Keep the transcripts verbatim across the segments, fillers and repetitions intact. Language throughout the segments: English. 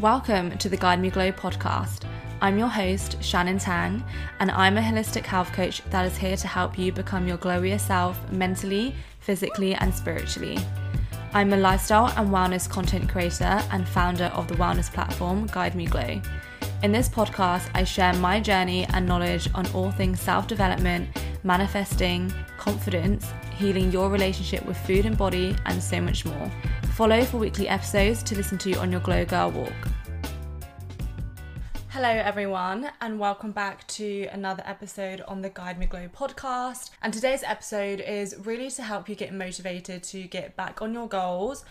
Welcome to the Guide Me Glow podcast. I'm your host, Shannon Tang, and I'm a holistic health coach that is here to help you become your glowier self mentally, physically, and spiritually. I'm a lifestyle and wellness content creator and founder of the wellness platform Guide Me Glow. In this podcast, I share my journey and knowledge on all things self-development, manifesting, confidence, healing your relationship with food and body, and so much more. Follow for weekly episodes to listen to on your Glow Girl Walk. Hello everyone, and welcome back to another episode on the Guide Me Glow podcast. And today's episode is really to help you get motivated to get back on your goals,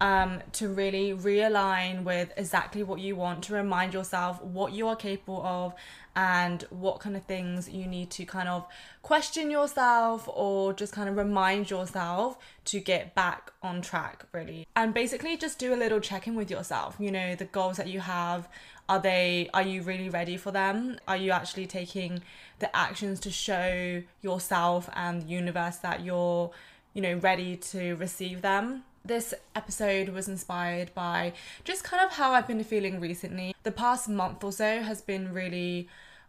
um, to really realign with exactly what you want, to remind yourself what you are capable of and what kind of things you need to kind of question yourself or just kind of remind yourself to get back on track, really. And basically just do a little check-in with yourself. You know, the goals that you have, are they, are you really ready for them? Are you actually taking the actions to show yourself and the universe that you're, you know, ready to receive them? This episode was inspired by just kind of how I've been feeling recently. The past month or so has been really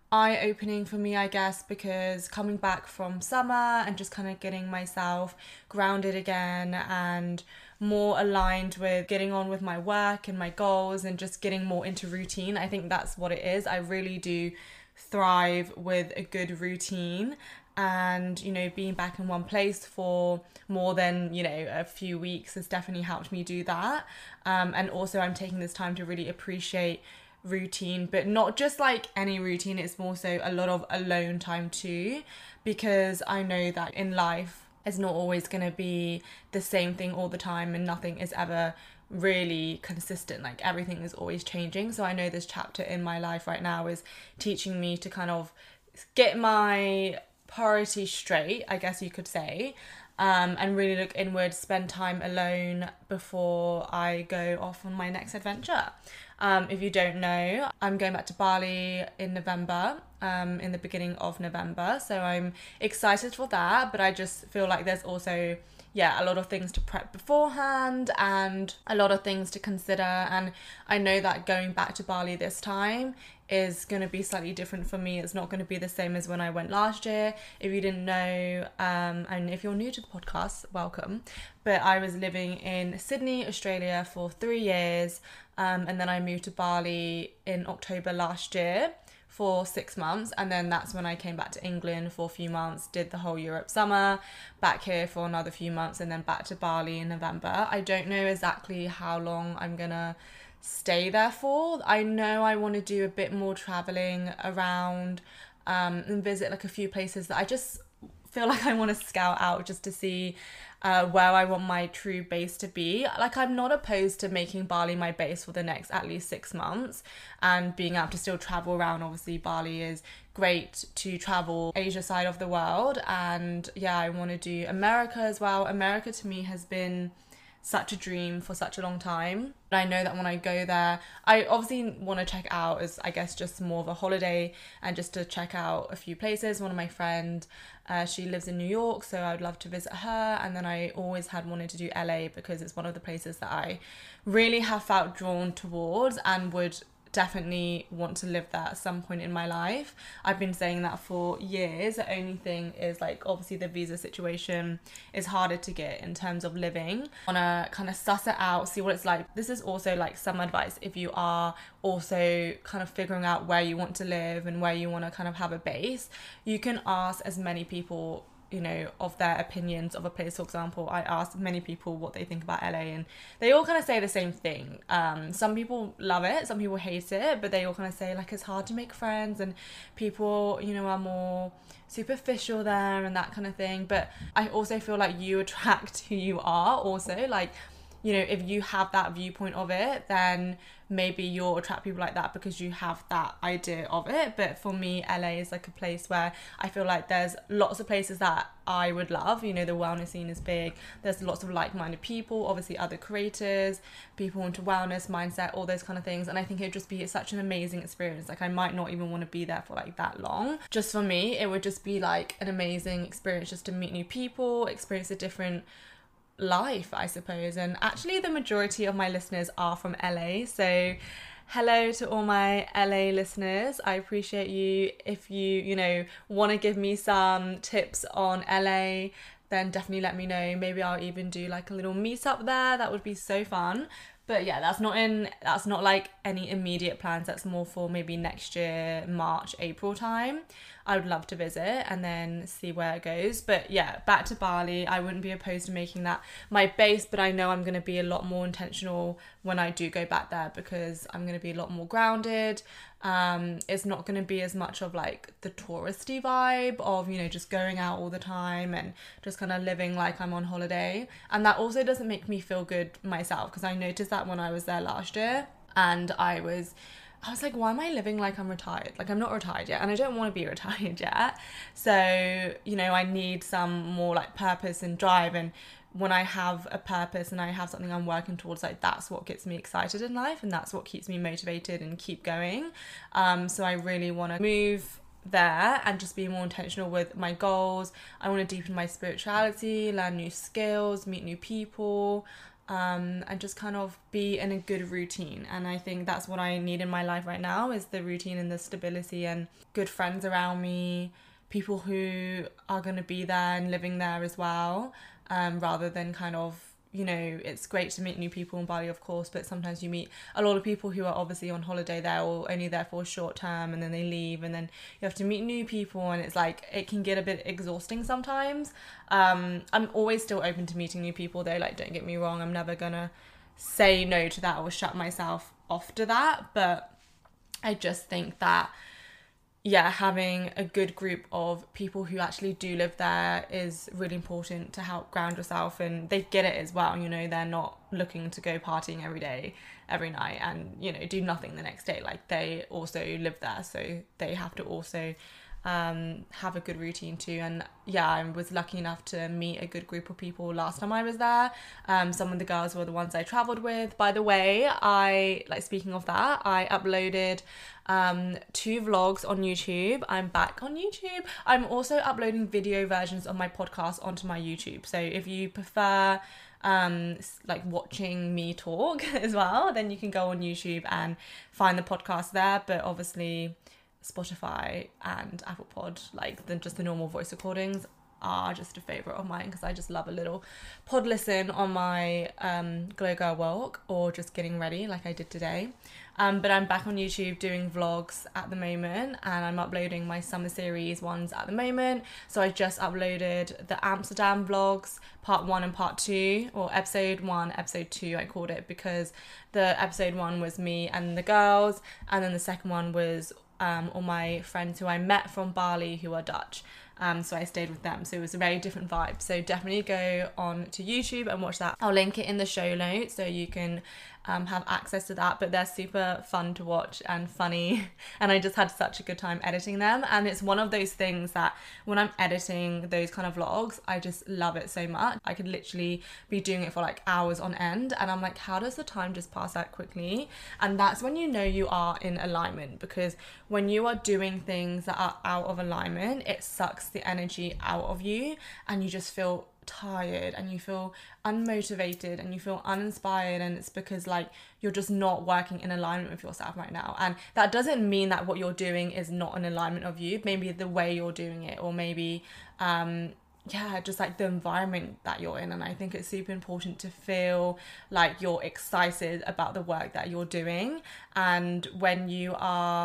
eye-opening for me, I guess, because coming back from summer and just kind of getting myself grounded again and more aligned with getting on with my work and my goals and just getting more into routine. I think that's what it is. I really do thrive with a good routine. And, you know, being back in one place for more than, you know, a few weeks has definitely helped me do that. Um, and also I'm taking this time to really appreciate routine, but not just like any routine. It's more so a lot of alone time too, because I know that in life it's not always going to be the same thing all the time, and nothing is ever really consistent. Like everything is always changing. So I know this chapter in my life right now is teaching me to kind of get my priority straight, I guess you could say, um, and really look inward, spend time alone before I go off on my next adventure. Um, if you don't know, I'm going back to Bali in November, um, in the beginning of November, so I'm excited for that, but I just feel like there's also, yeah, a lot of things to prep beforehand and a lot of things to consider. And I know that going back to Bali this time is going to be slightly different for me. It's not going to be the same as when I went last year. If you didn't know, um, and if you're new to the podcast, welcome. But I was living in Sydney, Australia for three years. Um, and then I moved to Bali in October last year for six months. And then that's when I came back to England for a few months, did the whole Europe summer, back here for another few months, and then back to Bali in November. I don't know exactly how long I'm going to stay there for. I know I want to do a bit more traveling around um, and visit like a few places that I just feel like I want to scout out just to see uh, where I want my true base to be. Like, I'm not opposed to making Bali my base for the next at least six months and being able to still travel around. Obviously, Bali is great to travel Asia side of the world. And yeah, I want to do America as well. America to me has been such a dream for such a long time. And I know that when I go there, I obviously want to check out as, I guess, just more of a holiday and just to check out a few places. One of my friends, uh, she lives in New York, so I would love to visit her. And then I always had wanted to do L A because it's one of the places that I really have felt drawn towards and would definitely want to live there at some point in my life. I've been saying that for years. The only thing is, like, obviously the visa situation is harder to get in terms of living. I wanna kind of suss it out, see what it's like. This is also like some advice if you are also kind of figuring out where you want to live and where you want to kind of have a base. You can ask as many people, you know, of their opinions of a place. For example, I asked many people what they think about L A, and they all kind of say the same thing. Um, some people love it, some people hate it, but they all kind of say, like, it's hard to make friends and people, you know, are more superficial there and that kind of thing. But I also feel like you attract who you are also. Like, you know, if you have that viewpoint of it, then maybe you'll attract people like that because you have that idea of it. But for me, L A is like a place where I feel like there's lots of places that I would love. You know, the wellness scene is big. There's lots of like-minded people, obviously other creators, people into wellness, mindset, all those kind of things. And I think it'd just be such an amazing experience. Like, I might not even want to be there for like that long. Just for me, it would just be like an amazing experience just to meet new people, experience a different life, I suppose. And actually the majority of my listeners are from L A, so Hello to all my L A listeners. I appreciate you. If you, you know, want to give me some tips on L A, then definitely let me know. Maybe I'll even do like a little meetup there. That would be so fun. But yeah, that's not in, that's not like any immediate plans. That's more for maybe next year, March, April time. I would love to visit and then see where it goes. But yeah, back to Bali. I wouldn't be opposed to making that my base, but I know I'm going to be a lot more intentional when I do go back there because I'm going to be a lot more grounded. Um, it's not going to be as much of like the touristy vibe of, you know, just going out all the time and just kind of living like I'm on holiday. And that also doesn't make me feel good myself because I noticed that when I was there last year and I was I was like, why am I living like I'm retired? Like, I'm not retired yet and I don't want to be retired yet. So, you know, I need some more like purpose and drive, and when I have a purpose and I have something I'm working towards, like that's what gets me excited in life and that's what keeps me motivated and keep going. Um, so I really want to move there and just be more intentional with my goals. I want to deepen my spirituality, learn new skills, meet new people, um, and just kind of be in a good routine. And I think that's what I need in my life right now is the routine and the stability and good friends around me, people who are going to be there and living there as well. Um, rather than kind of, you know, it's great to meet new people in Bali, of course, but sometimes you meet a lot of people who are obviously on holiday there or only there for a short term and then they leave and then you have to meet new people and it's like, it can get a bit exhausting sometimes. Um, I'm always still open to meeting new people though, like don't get me wrong, I'm never gonna say no to that or shut myself off to that, but I just think that yeah, having a good group of people who actually do live there is really important to help ground yourself, and they get it as well, you know, they're not looking to go partying every day, every night and, you know, do nothing the next day. Like they also live there, so they have to also um, have a good routine too. And yeah, I was lucky enough to meet a good group of people last time I was there. Um, some of the girls were the ones I traveled with. By the way, I, like speaking of that, I uploaded um two vlogs on YouTube. I'm back on YouTube. I'm also uploading video versions of my podcast onto my YouTube. So if you prefer um like watching me talk as well, then you can go on YouTube and find the podcast there. But obviously Spotify and Apple Pod, like the, just the normal voice recordings are just a favourite of mine because I just love a little pod listen on my um, Glow Girl Walk or just getting ready like I did today. Um, but I'm back on YouTube doing vlogs at the moment and I'm uploading my summer series ones at the moment. So I just uploaded the Amsterdam vlogs, part one and part two, or episode one, episode two I called it, because the episode one was me and the girls and then the second one was Um, all my friends who I met from Bali who are Dutch. Um, so I stayed with them. So it was a very different vibe. So definitely go on to YouTube and watch that. I'll link it in the show notes so you can um, have access to that. But they're super fun to watch and funny. And I just had such a good time editing them. And it's one of those things that when I'm editing those kind of vlogs, I just love it so much. I could literally be doing it for like hours on end. And I'm like, how does the time just pass that quickly? And that's when you know you are in alignment, because when you are doing things that are out of alignment, it sucks the energy out of you and you just feel tired and you feel unmotivated and you feel uninspired, and it's because like you're just not working in alignment with yourself right now. And that doesn't mean that what you're doing is not in alignment of you, maybe the way you're doing it, or maybe um yeah, just like the environment that you're in. And I think it's super important to feel like you're excited about the work that you're doing, and when you are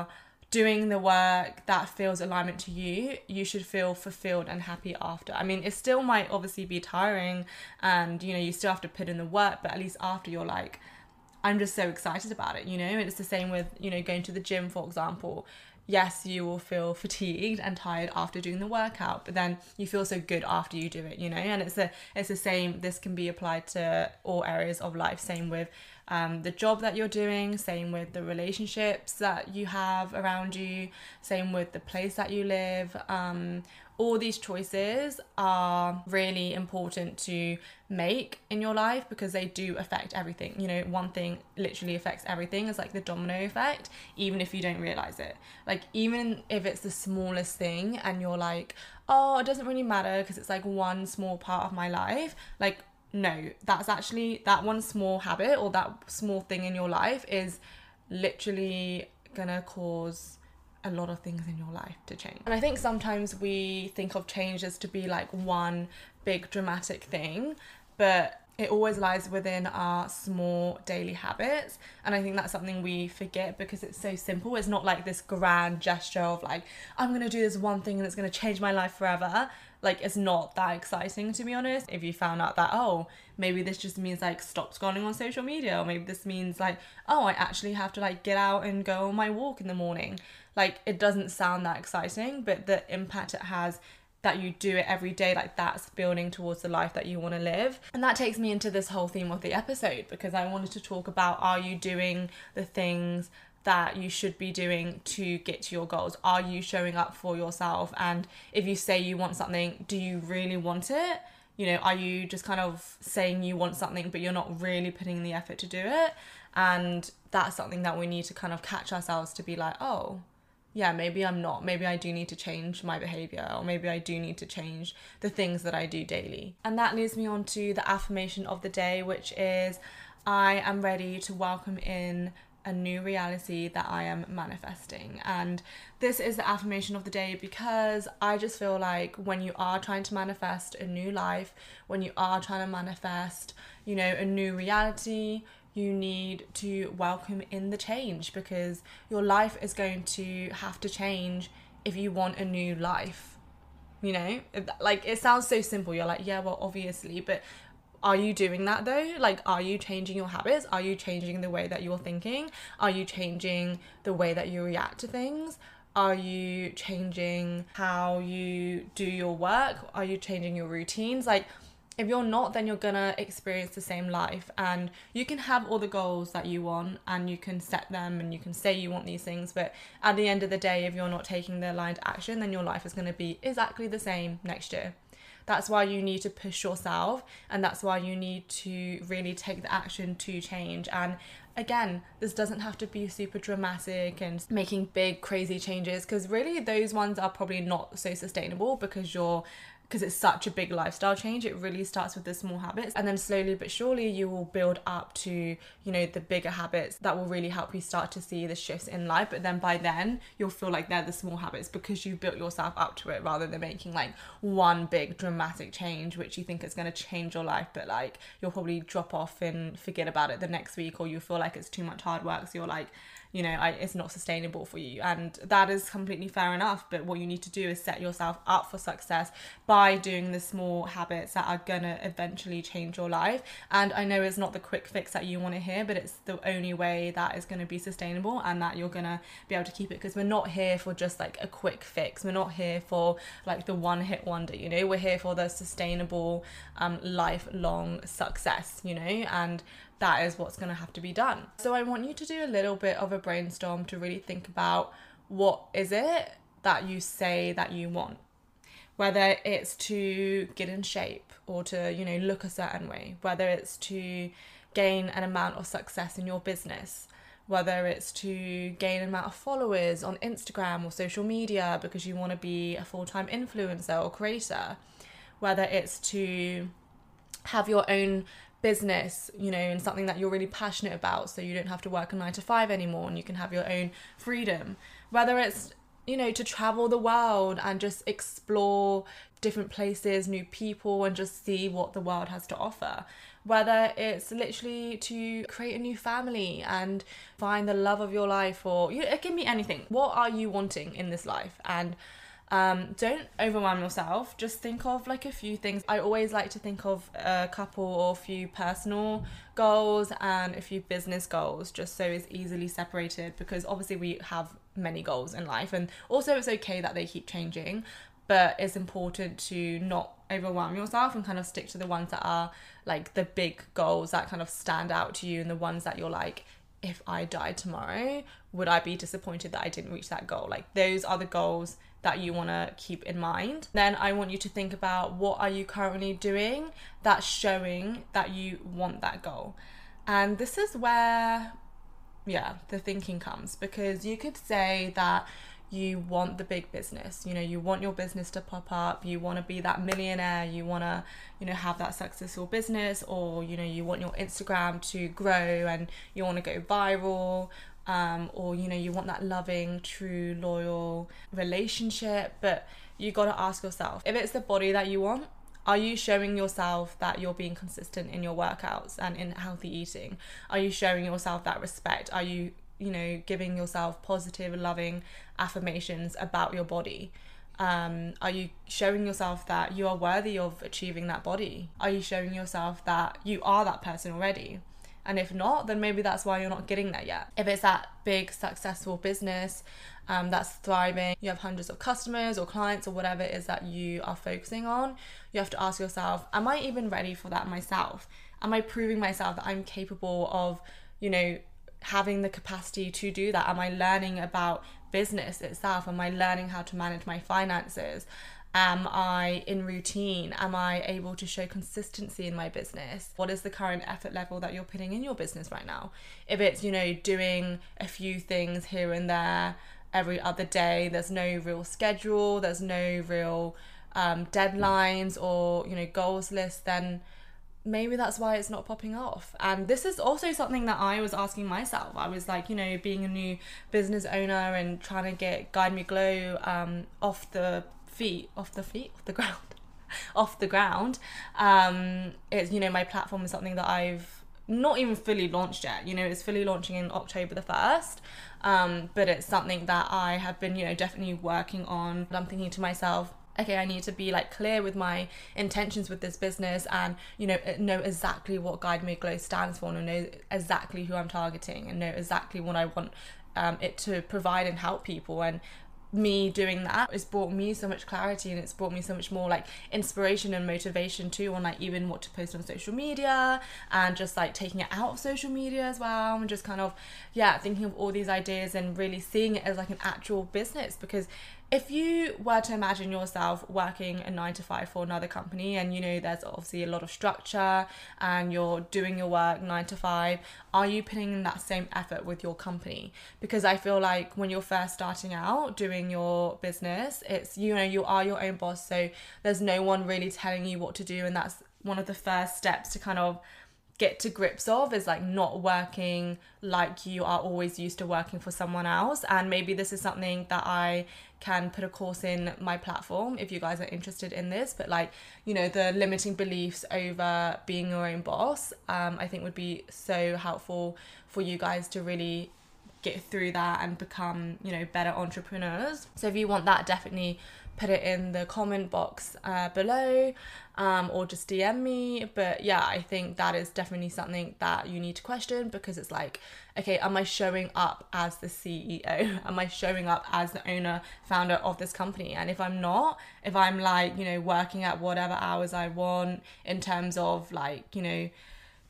doing the work that feels alignment to you, you should feel fulfilled and happy after. I mean, it still might obviously be tiring and, you know, you still have to put in the work, but at least after you're like, I'm just so excited about it, you know? And it's the same with, you know, going to the gym, for example. Yes, you will feel fatigued and tired after doing the workout, but then you feel so good after you do it, you know? And it's the, it's the same, this can be applied to all areas of life, same with Um, the job that you're doing, same with the relationships that you have around you, same with the place that you live. Um, all these choices are really important to make in your life because they do affect everything. You know, one thing literally affects everything. It's like the domino effect, even if you don't realize it. Like, even if it's the smallest thing and you're like, oh, it doesn't really matter because it's like one small part of my life. Like, no, that's actually, that one small habit or that small thing in your life is literally gonna cause a lot of things in your life to change. And I think sometimes we think of change as to be like one big dramatic thing, but it always lies within our small daily habits. And I think that's something we forget because it's so simple. It's not like this grand gesture of like, I'm gonna do this one thing and it's gonna change my life forever. Like, it's not that exciting, to be honest. If you found out that, oh, maybe this just means like stop scrolling on social media, or maybe this means like, oh, I actually have to like get out and go on my walk in the morning. Like, it doesn't sound that exciting, but the impact it has that you do it every day, like that's building towards the life that you want to live. And that takes me into this whole theme of the episode, because I wanted to talk about, are you doing the things that you should be doing to get to your goals? Are you showing up for yourself? And if you say you want something, do you really want it? You know, are you just kind of saying you want something but you're not really putting in the effort to do it? And that's something that we need to kind of catch ourselves to be like, oh, yeah, maybe I'm not. Maybe I do need to change my behavior, or maybe I do need to change the things that I do daily. And that leads me on to the affirmation of the day, which is, I am ready to welcome in a new reality that I am manifesting. And this is the affirmation of the day because I just feel like when you are trying to manifest a new life, when you are trying to manifest, you know, a new reality, you need to welcome in the change, because your life is going to have to change if you want a new life. You know, like, it sounds so simple. You're like, yeah, well, obviously, but are you doing that though? Like, are you changing your habits? Are you changing the way that you're thinking? Are you changing the way that you react to things? Are you changing how you do your work? Are you changing your routines? Like, if you're not, then you're gonna experience the same life. And you can have all the goals that you want and you can set them and you can say you want these things, but at the end of the day, if you're not taking the aligned action, then your life is gonna be exactly the same next year. That's why you need to push yourself, and that's why you need to really take the action to change. And again, this doesn't have to be super dramatic and making big crazy changes, because really those ones are probably not so sustainable, because you're because it's such a big lifestyle change. It really starts with the small habits, and then slowly but surely you will build up to, you know, the bigger habits that will really help you start to see the shifts in life. But then by then you'll feel like they're the small habits because you built yourself up to it, rather than making like one big dramatic change which you think is going to change your life, but like you'll probably drop off and forget about it the next week, or you feel like it's too much hard work, so you're like, you know, I, it's not sustainable for you. And that is completely fair enough, but what you need to do is set yourself up for success by doing the small habits that are gonna eventually change your life. And I know it's not the quick fix that you want to hear, but it's the only way that is going to be sustainable and that you're gonna be able to keep it, because we're not here for just like a quick fix. We're not here for like the one hit wonder, you know, we're here for the sustainable um, lifelong success, you know, and that is what's going to have to be done. So I want you to do a little bit of a brainstorm to really think about, what is it that you say that you want? Whether it's to get in shape, or to, you know, look a certain way, whether it's to gain an amount of success in your business, whether it's to gain an amount of followers on Instagram or social media because you want to be a full-time influencer or creator, whether it's to have your own business, you know, and something that you're really passionate about, so you don't have to work a nine to five anymore and you can have your own freedom, whether it's, you know, to travel the world and just explore different places, new people, and just see what the world has to offer, whether it's literally to create a new family and find the love of your life, or, you know, it can be anything. What are you wanting in this life? And Um, don't overwhelm yourself. Just think of like a few things. I always like to think of a couple or a few personal goals and a few business goals, just so it's easily separated, because obviously we have many goals in life, and also it's okay that they keep changing, but it's important to not overwhelm yourself and kind of stick to the ones that are like the big goals that kind of stand out to you, and the ones that you're like, if I died tomorrow, would I be disappointed that I didn't reach that goal? Like, those are the goals that you want to keep in mind. Then I want you to think about, what are you currently doing that's showing that you want that goal? And this is where, yeah, the thinking comes, because you could say that you want the big business, you know, you want your business to pop up, you want to be that millionaire, you want to, you know, have that successful business, or, you know, you want your Instagram to grow and you want to go viral, um, or, you know, you want that loving, true, loyal relationship. But you got to ask yourself, if it's the body that you want, are you showing yourself that you're being consistent in your workouts and in healthy eating? Are you showing yourself that respect? Are you, you know, giving yourself positive, loving affirmations about your body? Um, are you showing yourself that you are worthy of achieving that body? Are you showing yourself that you are that person already? And if not, then maybe that's why you're not getting there yet. If it's that big, successful business um, that's thriving, you have hundreds of customers or clients or whatever it is that you are focusing on, you have to ask yourself, am I even ready for that myself? Am I proving myself that I'm capable of, you know, having the capacity to do that? Am I learning about business itself? Am I learning how to manage my finances? Am I in routine? Am I able to show consistency in my business? What is the current effort level that you're putting in your business right now? If it's, you know, doing a few things here and there every other day, there's no real schedule, there's no real um, deadlines or, you know, goals list, then maybe that's why it's not popping off. And this is also something that I was asking myself. I was like, you know, being a new business owner and trying to get Guide Me Glow um, off the feet, off the feet, off the ground, off the ground. Um, it's, you know, my platform is something that I've not even fully launched yet. You know, it's fully launching in October the first. Um, but it's something that I have been, you know, definitely working on. I'm thinking to myself, okay, I need to be like clear with my intentions with this business and, you know, know exactly what Guide Me Glow stands for and know exactly who I'm targeting and know exactly what I want um, it to provide and help people. And me doing that has brought me so much clarity and it's brought me so much more like inspiration and motivation too on like even what to post on social media and just like taking it out of social media as well and just kind of, yeah, thinking of all these ideas and really seeing it as like an actual business. Because if you were to imagine yourself working a nine to five for another company and, you know, there's obviously a lot of structure and you're doing your work nine to five, are you putting in that same effort with your company? Because I feel like when you're first starting out doing your business, it's, you know, you are your own boss. So there's no one really telling you what to do. And that's one of the first steps to kind of get to grips of, is like not working like you are always used to working for someone else. And maybe this is something that I can put a course in my platform if you guys are interested in this, but like, you know, the limiting beliefs over being your own boss, um, I think would be so helpful for you guys to really get through that and become, you know, better entrepreneurs. So if you want that, definitely put it in the comment box uh, below um, or just D M me. But yeah, I think that is definitely something that you need to question, because it's like, okay, am I showing up as the C E O? Am I showing up as the owner, founder of this company? And if I'm not, if I'm like, you know, working at whatever hours I want in terms of like, you know,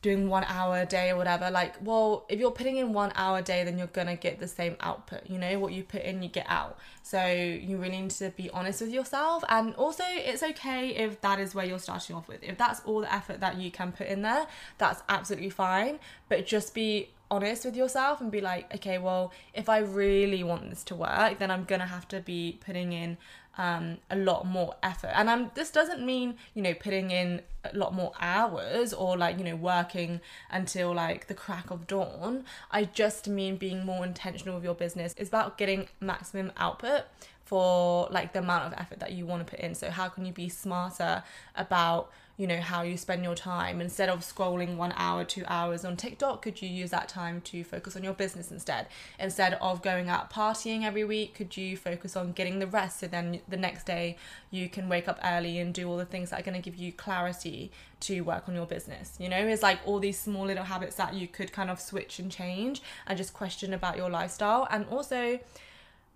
doing one hour a day or whatever, like, well, if you're putting in one hour a day, then you're gonna get the same output. You know, what you put in, you get out. So you really need to be honest with yourself. And also, it's okay if that is where you're starting off with. If that's all the effort that you can put in there, that's absolutely fine. But just be honest with yourself and be like, okay, well, if I really want this to work, then I'm gonna have to be putting in Um, a lot more effort. And I'm, this doesn't mean, you know, putting in a lot more hours or like, you know, working until like the crack of dawn. I just mean being more intentional with your business. It's about getting maximum output for like the amount of effort that you want to put in. So how can you be smarter about, you know, how you spend your time? Instead of scrolling one hour, two hours on TikTok, could you use that time to focus on your business instead? Instead of going out partying every week, could you focus on getting the rest, so then the next day you can wake up early and do all the things that are going to give you clarity to work on your business? You know, it's like all these small little habits that you could kind of switch and change and just question about your lifestyle. And also,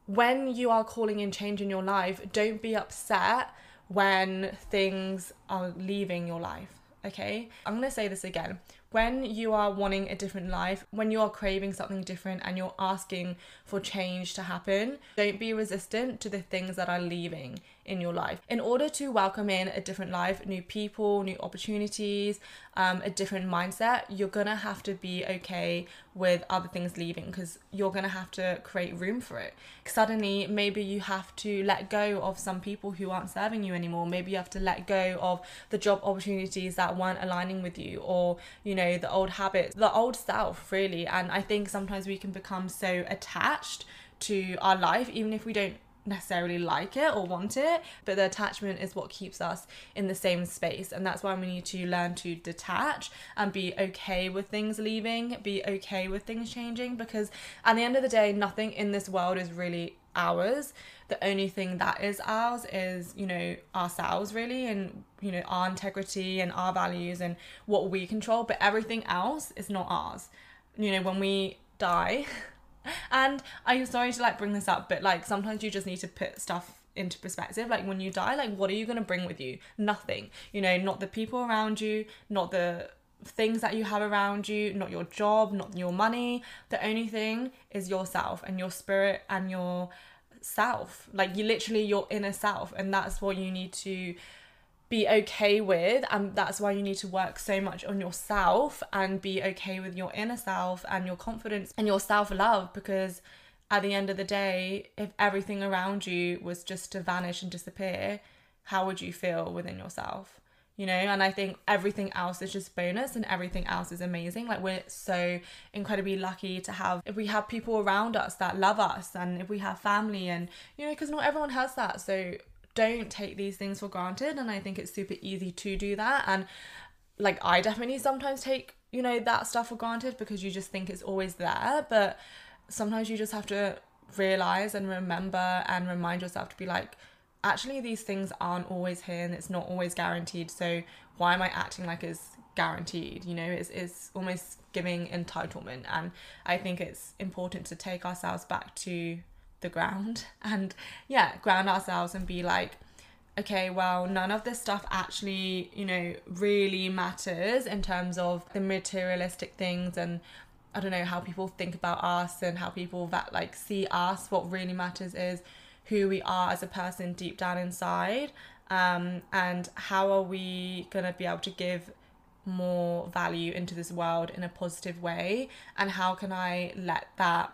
when you are calling in change in your life, don't be upset when things are leaving your life, okay? I'm gonna say this again. When you are wanting a different life, when you are craving something different and you're asking for change to happen, don't be resistant to the things that are leaving in your life in order to welcome in a different life, new people, new opportunities, um, a different mindset. You're gonna have to be okay with other things leaving because you're gonna have to create room for it. Suddenly, maybe you have to let go of some people who aren't serving you anymore. Maybe you have to let go of the job opportunities that weren't aligning with you, or, you know, the old habits, the old self, really. And I think sometimes we can become so attached to our life, even if we don't necessarily like it or want it, but the attachment is what keeps us in the same space. And that's why we need to learn to detach and be okay with things leaving, be okay with things changing, because at the end of the day, nothing in this world is really ours. The only thing that is ours is, you know, ourselves, really, and, you know, our integrity and our values and what we control, but everything else is not ours. You know, when we die, and I'm sorry to like bring this up, but like sometimes you just need to put stuff into perspective. Like when you die, like what are you going to bring with you? Nothing. You know, not the people around you, not the things that you have around you, not your job, not your money. The only thing is yourself and your spirit and your self. Like you literally your inner self, and that's what you need to be okay with, and that's why you need to work so much on yourself and be okay with your inner self and your confidence and your self-love, because at the end of the day, if everything around you was just to vanish and disappear, how would you feel within yourself? You know, and I think everything else is just bonus and everything else is amazing. Like we're so incredibly lucky to have, if we have people around us that love us, and if we have family, and, you know, because not everyone has that. So don't take these things for granted, and I think it's super easy to do that. And like I definitely sometimes take, you know, that stuff for granted because you just think it's always there, but sometimes you just have to realize and remember and remind yourself to be like, actually these things aren't always here and it's not always guaranteed, so why am I acting like it's guaranteed? You know, it's, it's almost giving entitlement, and I think it's important to take ourselves back to the ground and yeah ground ourselves and be like, okay, well, none of this stuff actually, you know, really matters in terms of the materialistic things, and I don't know, how people think about us and how people that like see us. What really matters is who we are as a person deep down inside, um and how are we gonna be able to give more value into this world in a positive way, and how can I let that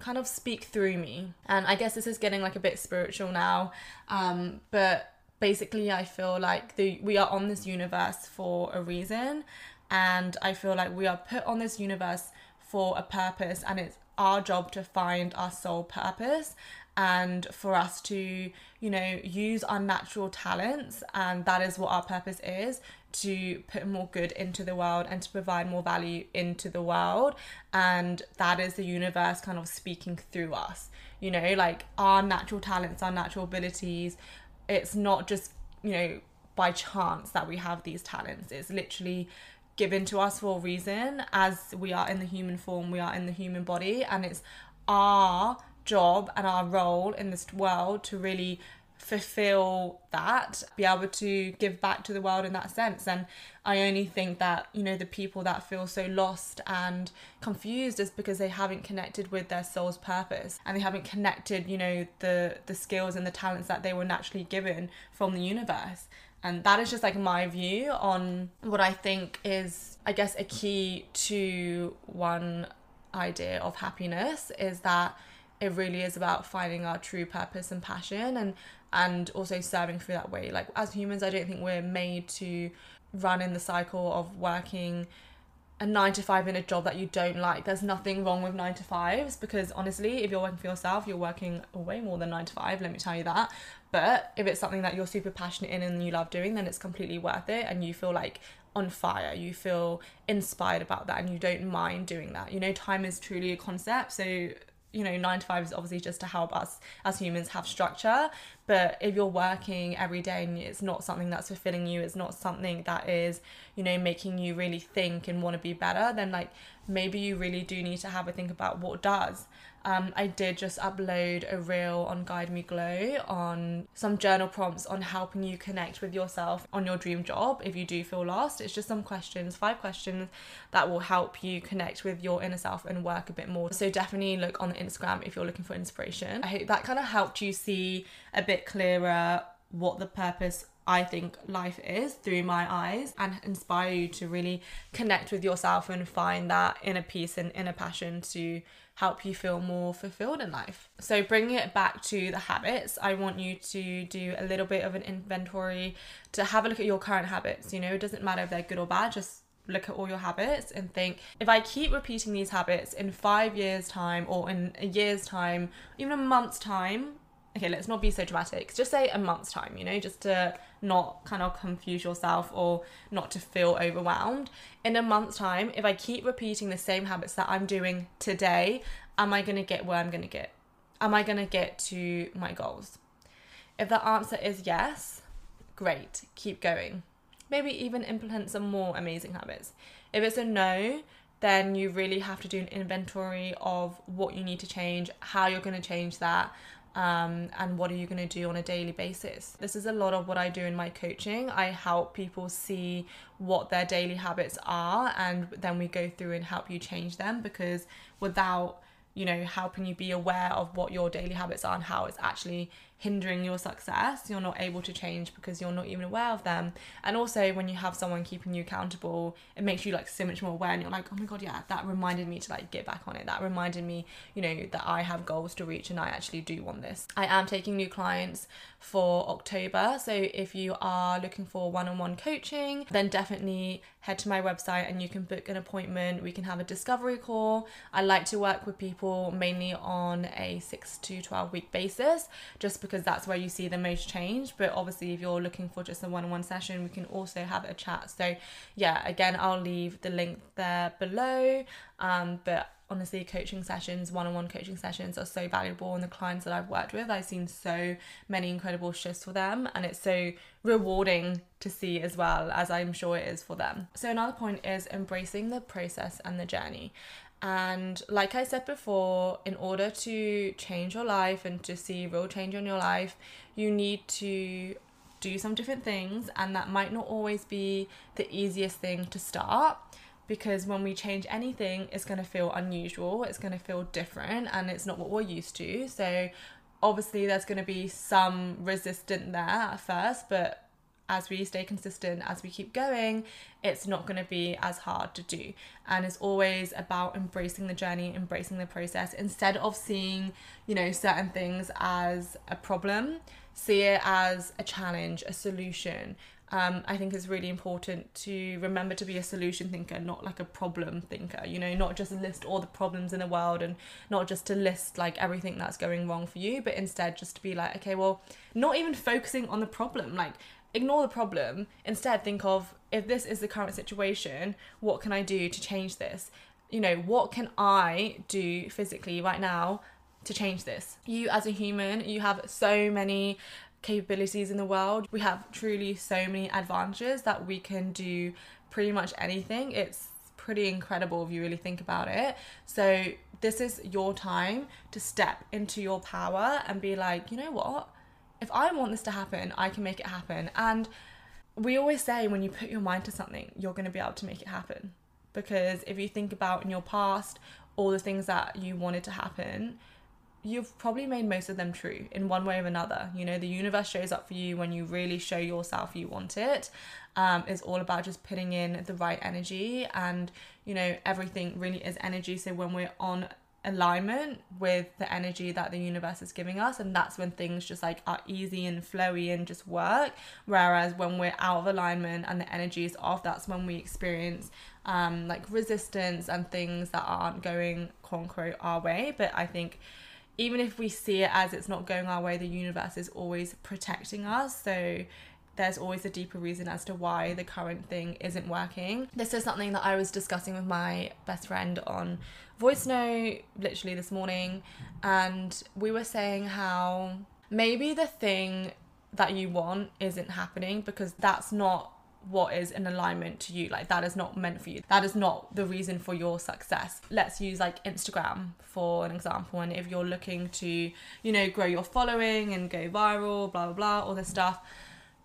kind of speak through me. And I guess this is getting like a bit spiritual now, um but basically I feel like the we are on this universe for a reason, and I feel like we are put on this universe for a purpose, and it's our job to find our soul purpose and for us to, you know, use our natural talents, and that is what our purpose is, to put more good into the world and to provide more value into the world. And that is the universe kind of speaking through us, you know, like our natural talents, our natural abilities. It's not just, you know, by chance that we have these talents. It's literally given to us for a reason. As we are in the human form, we are in the human body, and it's our job and our role in this world to really fulfill that, be able to give back to the world in that sense. And I only think that, you know, the people that feel so lost and confused is because they haven't connected with their soul's purpose, and they haven't connected, you know, the the skills and the talents that they were naturally given from the universe. And that is just like my view on what I think is, I guess, a key to one idea of happiness, is that it really is about finding our true purpose and passion, and and also serving through that way. Like as humans, I don't think we're made to run in the cycle of working a nine to five in a job that you don't like. There's nothing wrong with nine to fives, because honestly, if you're working for yourself, you're working way more than nine to five, let me tell you that. But if it's something that you're super passionate in and you love doing, then it's completely worth it, and you feel like on fire, you feel inspired about that, and you don't mind doing that. You know, time is truly a concept, so you know, nine to five is obviously just to help us as humans have structure. But if you're working every day and it's not something that's fulfilling you, it's not something that is, you know, making you really think and want to be better, then like maybe you really do need to have a think about what does. Um, I did just upload a reel on Guide Me Glow on some journal prompts on helping you connect with yourself on your dream job if you do feel lost. It's just some questions, five questions that will help you connect with your inner self and work a bit more. So definitely look on the Instagram if you're looking for inspiration. I hope that kind of helped you see a bit bit clearer what the purpose I think life is through my eyes, and inspire you to really connect with yourself and find that inner peace and inner passion to help you feel more fulfilled in life. So bringing it back to the habits, I want you to do a little bit of an inventory, to have a look at your current habits. You know, it doesn't matter if they're good or bad, just look at all your habits and think, if I keep repeating these habits in five years time or in a year's time, even a month's time, okay, let's not be so dramatic, just say a month's time, you know, just to not kind of confuse yourself or not to feel overwhelmed. In a month's time, if I keep repeating the same habits that I'm doing today, am I going to get where I'm going to get? Am I going to get to my goals? If the answer is yes, great, keep going. Maybe even implement some more amazing habits. If it's a no, then you really have to do an inventory of what you need to change, how you're going to change that, um, and what are you going to do on a daily basis. This is a lot of what I do in my coaching. I help people see what their daily habits are, and then we go through and help you change them, because without, you know, helping you be aware of what your daily habits are and how it's actually hindering your success, you're not able to change because you're not even aware of them. And also when you have someone keeping you accountable, it makes you like so much more aware, and you're like, oh my god, yeah, that reminded me to like get back on it, that reminded me, you know, that I have goals to reach and I actually do want this. I am taking new clients for October, so if you are looking for one-on-one coaching, then definitely head to my website and you can book an appointment. We can have a discovery call. I like to work with people mainly on a six to twelve week basis, just because because that's where you see the most change. But obviously if you're looking for just a one-on-one session, we can also have a chat. So yeah, again, I'll leave the link there below. Um, but honestly, coaching sessions, one-on-one coaching sessions are so valuable, and the clients that I've worked with, I've seen so many incredible shifts for them, and it's so rewarding to see as well, as I'm sure it is for them. So another point is embracing the process and the journey. And like I said before, in order to change your life and to see real change in your life, you need to do some different things, and that might not always be the easiest thing to start, because when we change anything, it's going to feel unusual, it's going to feel different, and it's not what we're used to. So obviously there's going to be some resistance there at first, but as we stay consistent, as we keep going, it's not going to be as hard to do. And it's always about embracing the journey, embracing the process, instead of seeing, you know, certain things as a problem, see it as a challenge, a solution. Um, I think it's really important to remember to be a solution thinker, not like a problem thinker, you know, not just list all the problems in the world and not just to list like everything that's going wrong for you, but instead just to be like, okay, well, not even focusing on the problem, like ignore the problem. Instead, think of, if this is the current situation, what can I do to change this? You know, what can I do physically right now to change this? You as a human, you have so many capabilities in the world. We have truly so many advantages that we can do pretty much anything. It's pretty incredible if you really think about it. So this is your time to step into your power and be like, you know what? If I want this to happen, I can make it happen. And we always say, when you put your mind to something, you're going to be able to make it happen. Because if you think about in your past, all the things that you wanted to happen, you've probably made most of them true in one way or another. You know, the universe shows up for you when you really show yourself you want it. Um, it's all about just putting in the right energy, and, you know, everything really is energy. So when we're on alignment with the energy that the universe is giving us, and that's when things just like are easy and flowy and just work. Whereas when we're out of alignment and the energy is off, that's when we experience um like resistance and things that aren't going quote unquote our way. But I think even if we see it as it's not going our way, the universe is always protecting us, so there's always a deeper reason as to why the current thing isn't working. This is something that I was discussing with my best friend on voice note literally this morning, and we were saying how maybe the thing that you want isn't happening because that's not what is in alignment to you. Like, that is not meant for you, that is not the reason for your success. Let's use like Instagram for an example, and if you're looking to, you know, grow your following and go viral, blah blah blah, all this stuff,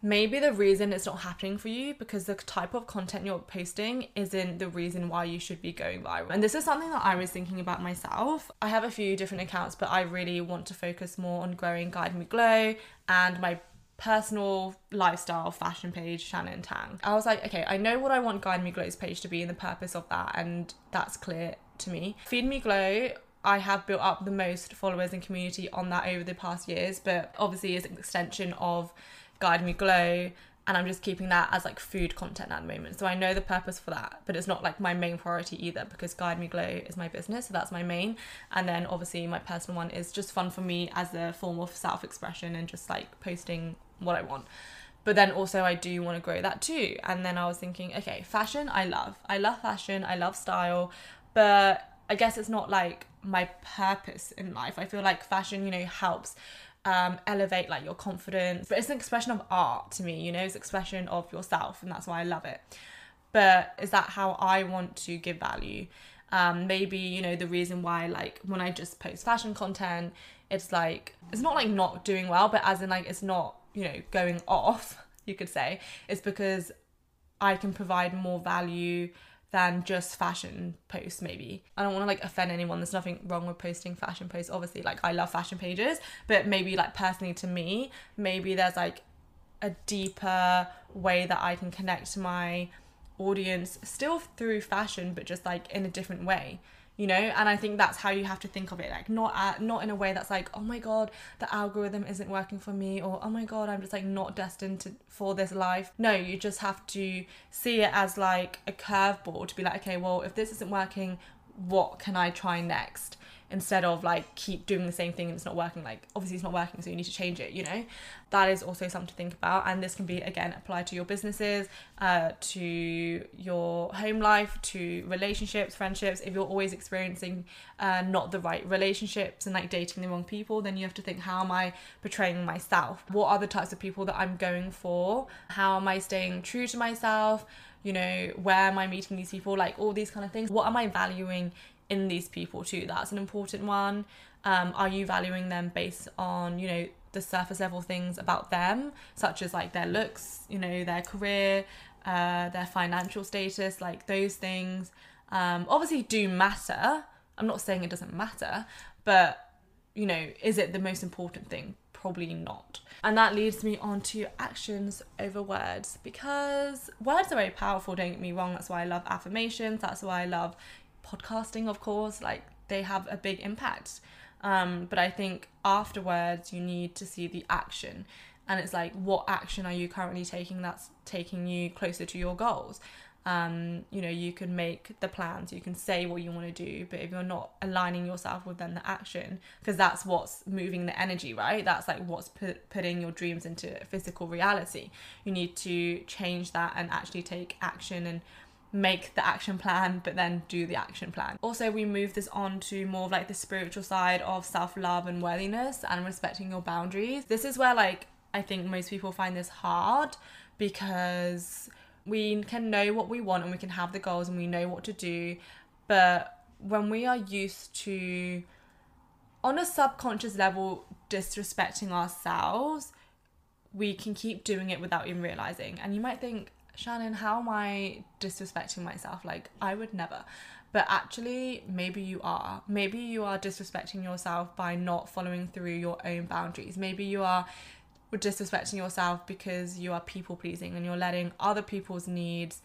maybe the reason it's not happening for you because the type of content you're posting isn't the reason why you should be going viral. And this is something that I was thinking about myself. I have a few different accounts, but I really want to focus more on growing Guide Me Glow and my personal lifestyle fashion page, Shannon Tang. I was like, okay, I know what I want Guide Me Glow's page to be and the purpose of that, and that's clear to me. Feed Me Glow, I have built up the most followers and community on that over the past years, but obviously it's an extension of Guide Me Glow, and I'm just keeping that as like food content at the moment. So I know the purpose for that, but it's not like my main priority either, because Guide Me Glow is my business, so that's my main. And then obviously my personal one is just fun for me as a form of self-expression and just like posting what I want. But then also I do want to grow that too. And then I was thinking, okay, fashion, I love. I love fashion, I love style, but I guess it's not like my purpose in life. I feel like fashion, you know, helps Um, elevate like your confidence, but it's an expression of art to me, you know, it's an expression of yourself, and that's why I love it. But is that how I want to give value? Um, maybe, you know, the reason why, like, when I just post fashion content, it's like, it's not like not doing well, but as in like it's not, you know, going off, you could say. It's because I can provide more value than just fashion posts, maybe. I don't want to like offend anyone, there's nothing wrong with posting fashion posts, obviously, like I love fashion pages, but maybe like personally to me, maybe there's like a deeper way that I can connect to my audience still through fashion, but just like in a different way, you know? And I think that's how you have to think of it, like not at, not in a way that's like, oh my god, the algorithm isn't working for me, or oh my god, I'm just like not destined to, for this life. No, you just have to see it as like a curveball to be like, okay, well, if this isn't working, what can I try next, instead of like keep doing the same thing and it's not working. Like obviously it's not working, so you need to change it, you know? That is also something to think about, and this can be again applied to your businesses, uh, to your home life, to relationships, friendships. If you're always experiencing uh, not the right relationships and like dating the wrong people, then you have to think, how am I portraying myself? What are the types of people that I'm going for? How am I staying true to myself? You know, where am I meeting these people? Like all these kind of things. What am I valuing in these people too? That's an important one. Um, are you valuing them based on, you know, the surface level things about them, such as like their looks, you know, their career, uh, their financial status, like those things um, obviously do matter. I'm not saying it doesn't matter, but you know, is it the most important thing? Probably not. And that leads me on to actions over words, because words are very powerful, don't get me wrong. That's why I love affirmations, that's why I love podcasting, of course, like they have a big impact, um but I think afterwards you need to see the action, and it's like, what action are you currently taking that's taking you closer to your goals? Um you know, you can make the plans, you can say what you want to do, but if you're not aligning yourself with then the action, because that's what's moving the energy, right? That's like what's put, putting your dreams into physical reality. You need to change that and actually take action and make the action plan, but then do the action plan. Also, we move this on to more of like the spiritual side of self-love and worthiness and respecting your boundaries. This is where like I think most people find this hard, because we can know what we want and we can have the goals and we know what to do, but when we are used to, on a subconscious level, disrespecting ourselves, we can keep doing it without even realizing. And you might think, Shannon, how am I disrespecting myself? Like, I would never. But actually, maybe you are. Maybe you are disrespecting yourself by not following through your own boundaries. Maybe you are disrespecting yourself because you are people pleasing and you're letting other people's needs,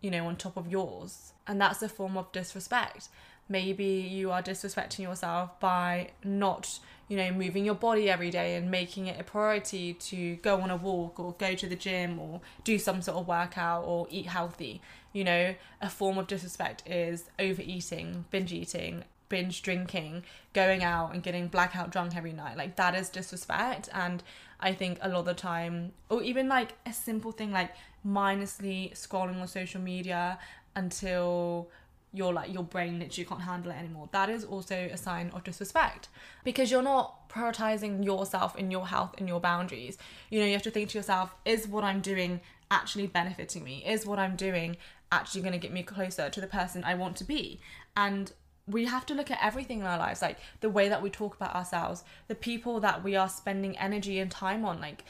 you know, on top of yours. And that's a form of disrespect. Maybe you are disrespecting yourself by not, you know, moving your body every day and making it a priority to go on a walk or go to the gym or do some sort of workout or eat healthy. You know, a form of disrespect is overeating, binge eating, binge drinking, going out and getting blackout drunk every night. Like, that is disrespect. And I think a lot of the time, or even like a simple thing like mindlessly scrolling on social media until you're like, your brain literally can't handle it anymore. That is also a sign of disrespect, because you're not prioritizing yourself and your health and your boundaries. You know, you have to think to yourself, is what I'm doing actually benefiting me? Is what I'm doing actually going to get me closer to the person I want to be? And we have to look at everything in our lives, like the way that we talk about ourselves, the people that we are spending energy and time on, like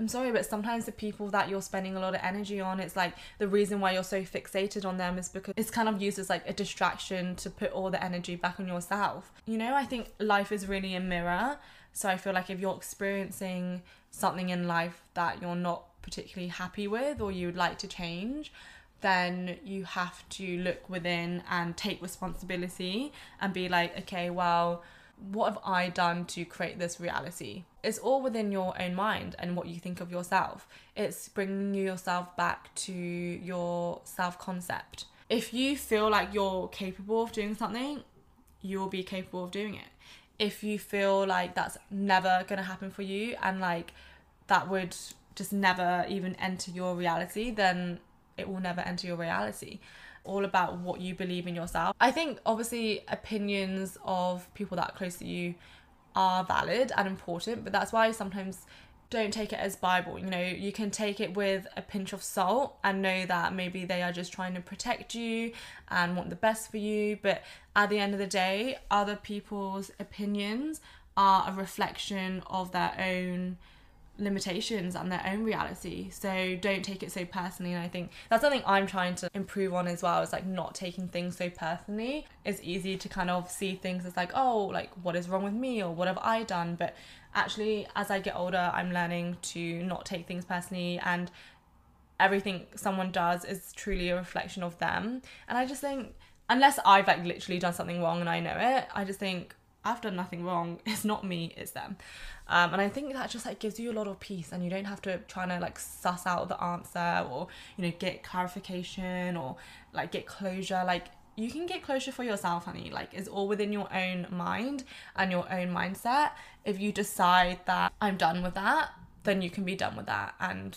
I'm sorry, but sometimes the people that you're spending a lot of energy on, it's like the reason why you're so fixated on them is because it's kind of used as like a distraction to put all the energy back on yourself. You know, I think life is really a mirror. So I feel like if you're experiencing something in life that you're not particularly happy with or you'd like to change, then you have to look within and take responsibility and be like, okay, well, what have I done to create this reality? It's all within your own mind and what you think of yourself. It's bringing yourself back to your self-concept. If you feel like you're capable of doing something, you'll be capable of doing it. If you feel like that's never going to happen for you and like that would just never even enter your reality, then it will never enter your reality. All about what you believe in yourself. I think obviously opinions of people that are close to you are valid and important, but that's why I sometimes don't take it as Bible. You know, you can take it with a pinch of salt and know that maybe they are just trying to protect you and want the best for you, but at the end of the day, other people's opinions are a reflection of their own limitations and their own reality, so don't take it so personally. And I think that's something I'm trying to improve on as well, is like not taking things so personally. It's easy to kind of see things as like, oh, like what is wrong with me or what have I done, but actually as I get older I'm learning to not take things personally, and everything someone does is truly a reflection of them. And I just think, unless I've like literally done something wrong and I know it, I just think I've done nothing wrong, it's not me, it's them. Um, and I think that just like gives you a lot of peace, and you don't have to try to like suss out the answer or, you know, get clarification or like get closure. Like you can get closure for yourself, honey. Like it's all within your own mind and your own mindset. If you decide that I'm done with that, then you can be done with that, and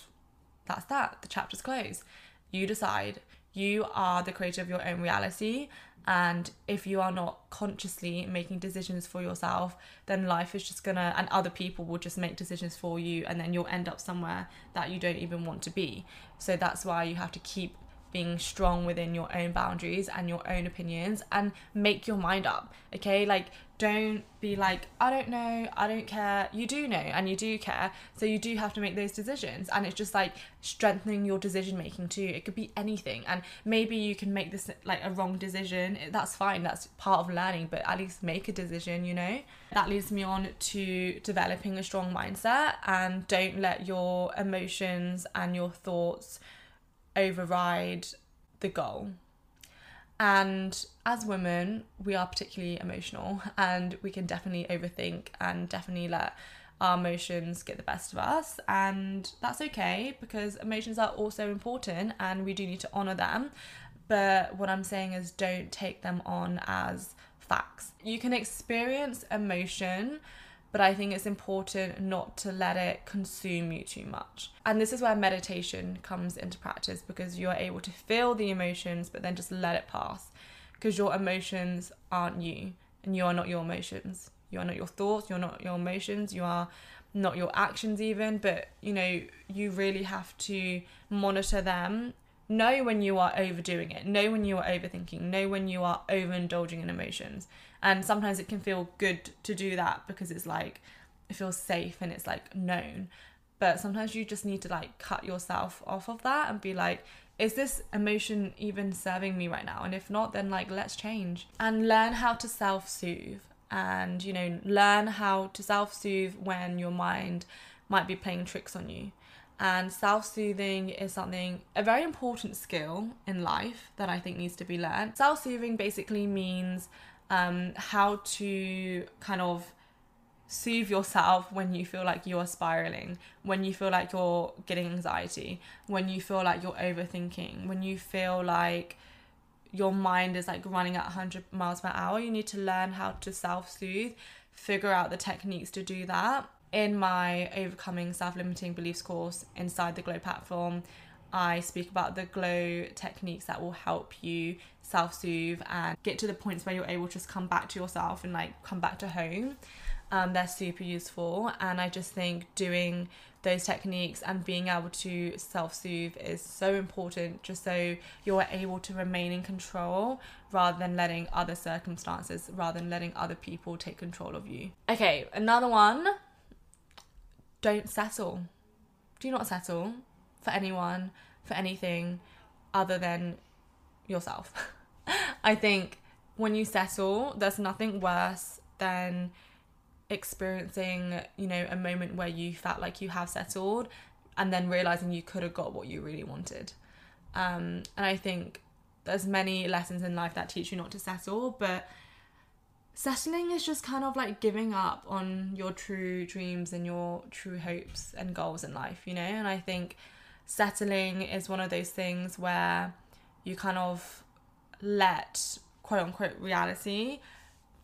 that's that. The chapter's closed. You decide. You are the creator of your own reality. And if you are not consciously making decisions for yourself, then life is just gonna, and other people will just make decisions for you, and then you'll end up somewhere that you don't even want to be. So that's why you have to keep being strong within your own boundaries and your own opinions, and make your mind up, okay? Like don't be like, I don't know, I don't care. You do know and you do care, so you do have to make those decisions. And it's just like strengthening your decision making too. It could be anything, and maybe you can make this like a wrong decision, that's fine, that's part of learning, but at least make a decision, you know? That leads me on to developing a strong mindset, and don't let your emotions and your thoughts override the goal. And as women, we are particularly emotional, and we can definitely overthink and definitely let our emotions get the best of us, and that's okay, because emotions are also important and we do need to honor them. But what I'm saying is, don't take them on as facts. You can experience emotion, but I think it's important not to let it consume you too much. And this is where meditation comes into practice, because you're able to feel the emotions, but then just let it pass, because your emotions aren't you, and you are not your emotions. You are not your thoughts, you're not your emotions, you are not your actions even, but you know, you really have to monitor them. Know when you are overdoing it, know when you are overthinking, know when you are overindulging in emotions. And sometimes it can feel good to do that, because it's like, it feels safe and it's like known. But sometimes you just need to like cut yourself off of that and be like, is this emotion even serving me right now? And if not, then like, let's change. And learn how to self-soothe, and you know, learn how to self-soothe when your mind might be playing tricks on you. And self-soothing is something, a very important skill in life that I think needs to be learned. Self-soothing basically means um, how to kind of soothe yourself when you feel like you are spiraling, when you feel like you're getting anxiety, when you feel like you're overthinking, when you feel like your mind is like running at one hundred miles per hour. You need to learn how to self-soothe, figure out the techniques to do that. In my Overcoming Self-Limiting Beliefs course inside the Glow platform, I speak about the Glow techniques that will help you self-soothe and get to the points where you're able to just come back to yourself and like come back to home. Um, they're super useful, and I just think doing those techniques and being able to self-soothe is so important, just so you're able to remain in control rather than letting other circumstances, rather than letting other people take control of you. Okay, another one. Don't settle. do not settle for anyone, for anything other than yourself. I think when you settle, there's nothing worse than experiencing, you know, a moment where you felt like you have settled and then realizing you could have got what you really wanted. Um, and I think there's many lessons in life that teach you not to settle, but settling is just kind of like giving up on your true dreams and your true hopes and goals in life, you know? And I think settling is one of those things where you kind of let quote unquote reality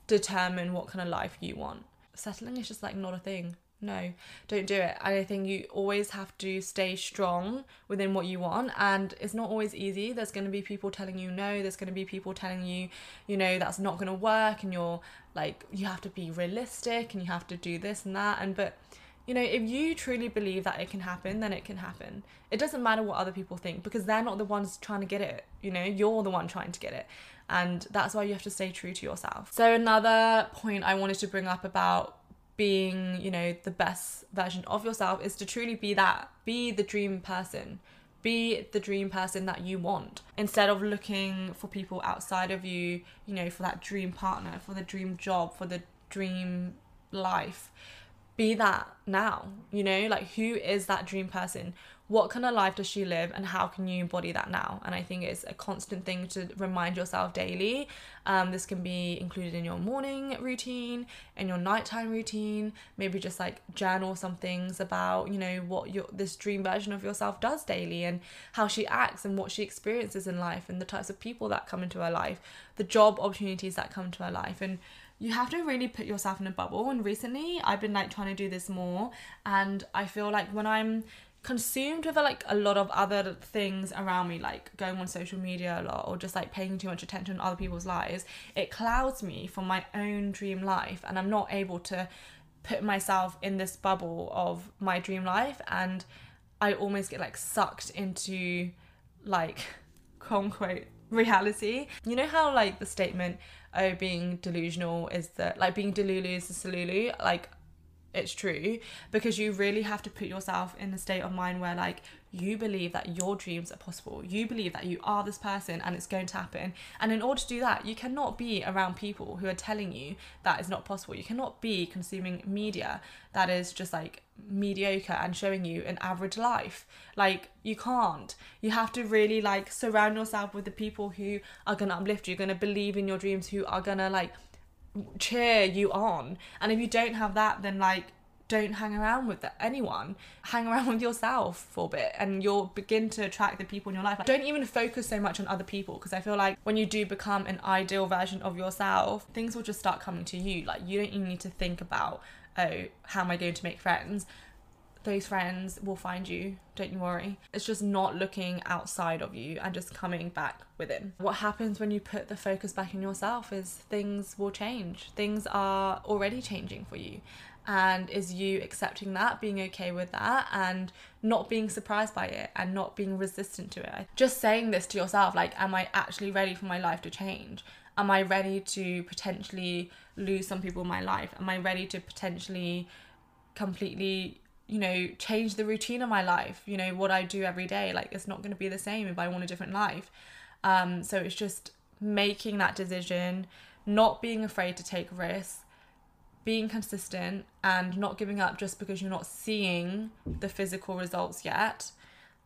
determine what kind of life you want. Settling is just like not a thing. No, don't do it. I think you always have to stay strong within what you want, and it's not always easy. There's going to be people telling you no, there's going to be people telling you, you know, that's not going to work, and you're like, you have to be realistic and you have to do this and that. And but, you know, if you truly believe that it can happen, then it can happen. It doesn't matter what other people think, because they're not the ones trying to get it, you know, you're the one trying to get it. And that's why you have to stay true to yourself. So another point I wanted to bring up about being, you know, the best version of yourself is to truly be that, be the dream person, be the dream person that you want, instead of looking for people outside of you, you know, for that dream partner, for the dream job, for the dream life. Be that now, you know, like, who is that dream person? What kind of life does she live, and how can you embody that now? And I think it's a constant thing to remind yourself daily. Um, this can be included in your morning routine, in your nighttime routine, maybe just like journal some things about, you know, what your this dream version of yourself does daily, and how she acts and what she experiences in life, and the types of people that come into her life, the job opportunities that come into her life. And you have to really put yourself in a bubble. And recently I've been like trying to do this more, and I feel like when I'm consumed with like a lot of other things around me, like going on social media a lot, or just like paying too much attention to other people's lives, it clouds me from my own dream life, and I'm not able to put myself in this bubble of my dream life. And I almost get like sucked into like quote unquote reality. You know how like the statement, oh, being delusional is the like being delulu is the salulu, like it's true, because you really have to put yourself in a state of mind where like you believe that your dreams are possible, you believe that you are this person and it's going to happen. And in order to do that, you cannot be around people who are telling you that it's not possible. You cannot be consuming media that is just like mediocre and showing you an average life. Like, you can't. You have to really like surround yourself with the people who are going to uplift you, going to believe in your dreams, who are going to like cheer you on. And if you don't have that, then like don't hang around with anyone. Hang around with yourself for a bit, and you'll begin to attract the people in your life. Like, don't even focus so much on other people, because I feel like when you do become an ideal version of yourself, things will just start coming to you. Like, you don't even need to think about, oh, how am I going to make friends? Those friends will find you, don't you worry. It's just not looking outside of you and just coming back within. What happens when you put the focus back in yourself is things will change. Things are already changing for you, and is you accepting that, being okay with that, and not being surprised by it, and not being resistant to it. Just saying this to yourself, like, am I actually ready for my life to change? Am I ready to potentially lose some people in my life? Am I ready to potentially completely, you know, change the routine of my life, you know, what I do every day? Like, it's not going to be the same if I want a different life. Um, so it's just making that decision, not being afraid to take risks, being consistent, and not giving up just because you're not seeing the physical results yet.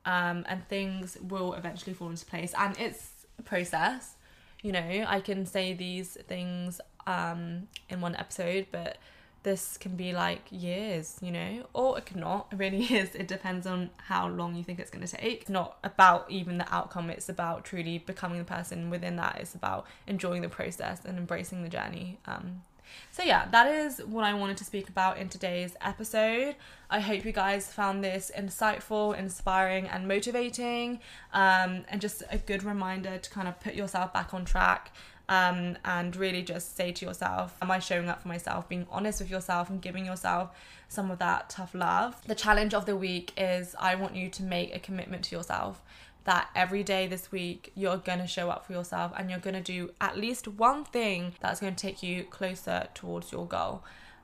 Um, and things will eventually fall into place. And it's a process, you know. I can say these things um, in one episode, but this can be like years, you know, or it could not. It really is. It depends on how long you think it's going to take. It's not about even the outcome. It's about truly becoming the person within that. It's about enjoying the process and embracing the journey. Um, so yeah, that is what I wanted to speak about in today's episode. I hope you guys found this insightful, inspiring, and motivating, um, and just a good reminder to kind of put yourself back on track. Um, and really just say to yourself, am I showing up for myself? Being honest with yourself and giving yourself some of that tough love. The challenge of the week is I want you to make a commitment to yourself that every day this week you're going to show up for yourself, and you're going to do at least one thing that's going to take you closer towards your goal.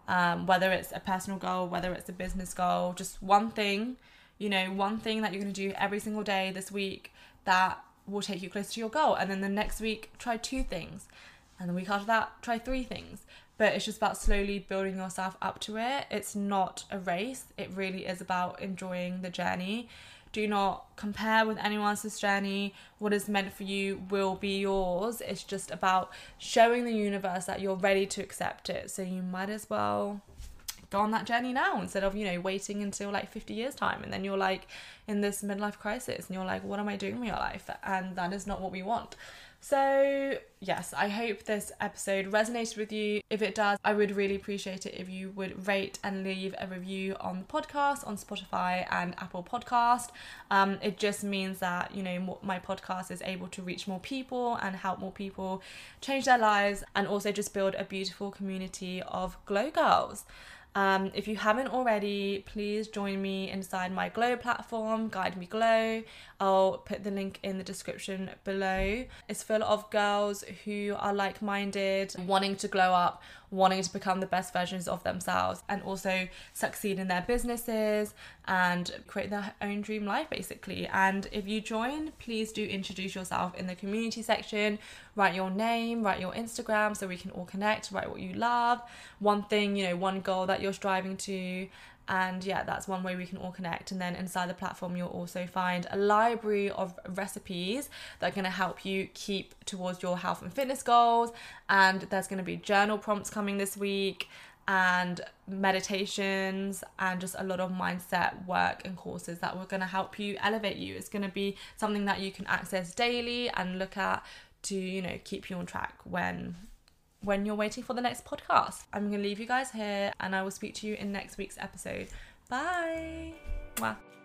Um, whether it's a personal goal, whether it's a business goal, just one thing you know, one thing that you're going to do every single day this week that will take you closer to your goal. And then the next week, try two things. And the week after that, try three things. But it's just about slowly building yourself up to it. It's not a race. It really is about enjoying the journey. Do not compare with anyone else's journey. What is meant for you will be yours. It's just about showing the universe that you're ready to accept it. So you might as well go on that journey now instead of, you know, waiting until like fifty years time. And then you're like in this midlife crisis and you're like, what am I doing with my life? And that is not what we want. So yes, I hope this episode resonated with you. If it does, I would really appreciate it if you would rate and leave a review on the podcast on Spotify and Apple Podcast. Um, it just means that, you know, my podcast is able to reach more people and help more people change their lives, and also just build a beautiful community of glow girls. Um, if you haven't already, please join me inside my Glow platform, Guide Me Glow. I'll put the link in the description below. It's full of girls who are like-minded, wanting to glow up, wanting to become the best versions of themselves, and also succeed in their businesses and create their own dream life, basically. And if you join, please do introduce yourself in the community section. Write your name, write your Instagram so we can all connect, write what you love, one thing, you know, one goal that you're striving to. And yeah, that's one way we can all connect. And then inside the platform, you'll also find a library of recipes that are going to help you keep towards your health and fitness goals. And there's going to be journal prompts coming this week, and meditations, and just a lot of mindset work and courses that were going to help you elevate you. It's going to be something that you can access daily and look at to, you know, keep you on track when when you're waiting for the next podcast. I'm going to leave you guys here, and I will speak to you in next week's episode. Bye. Mwah.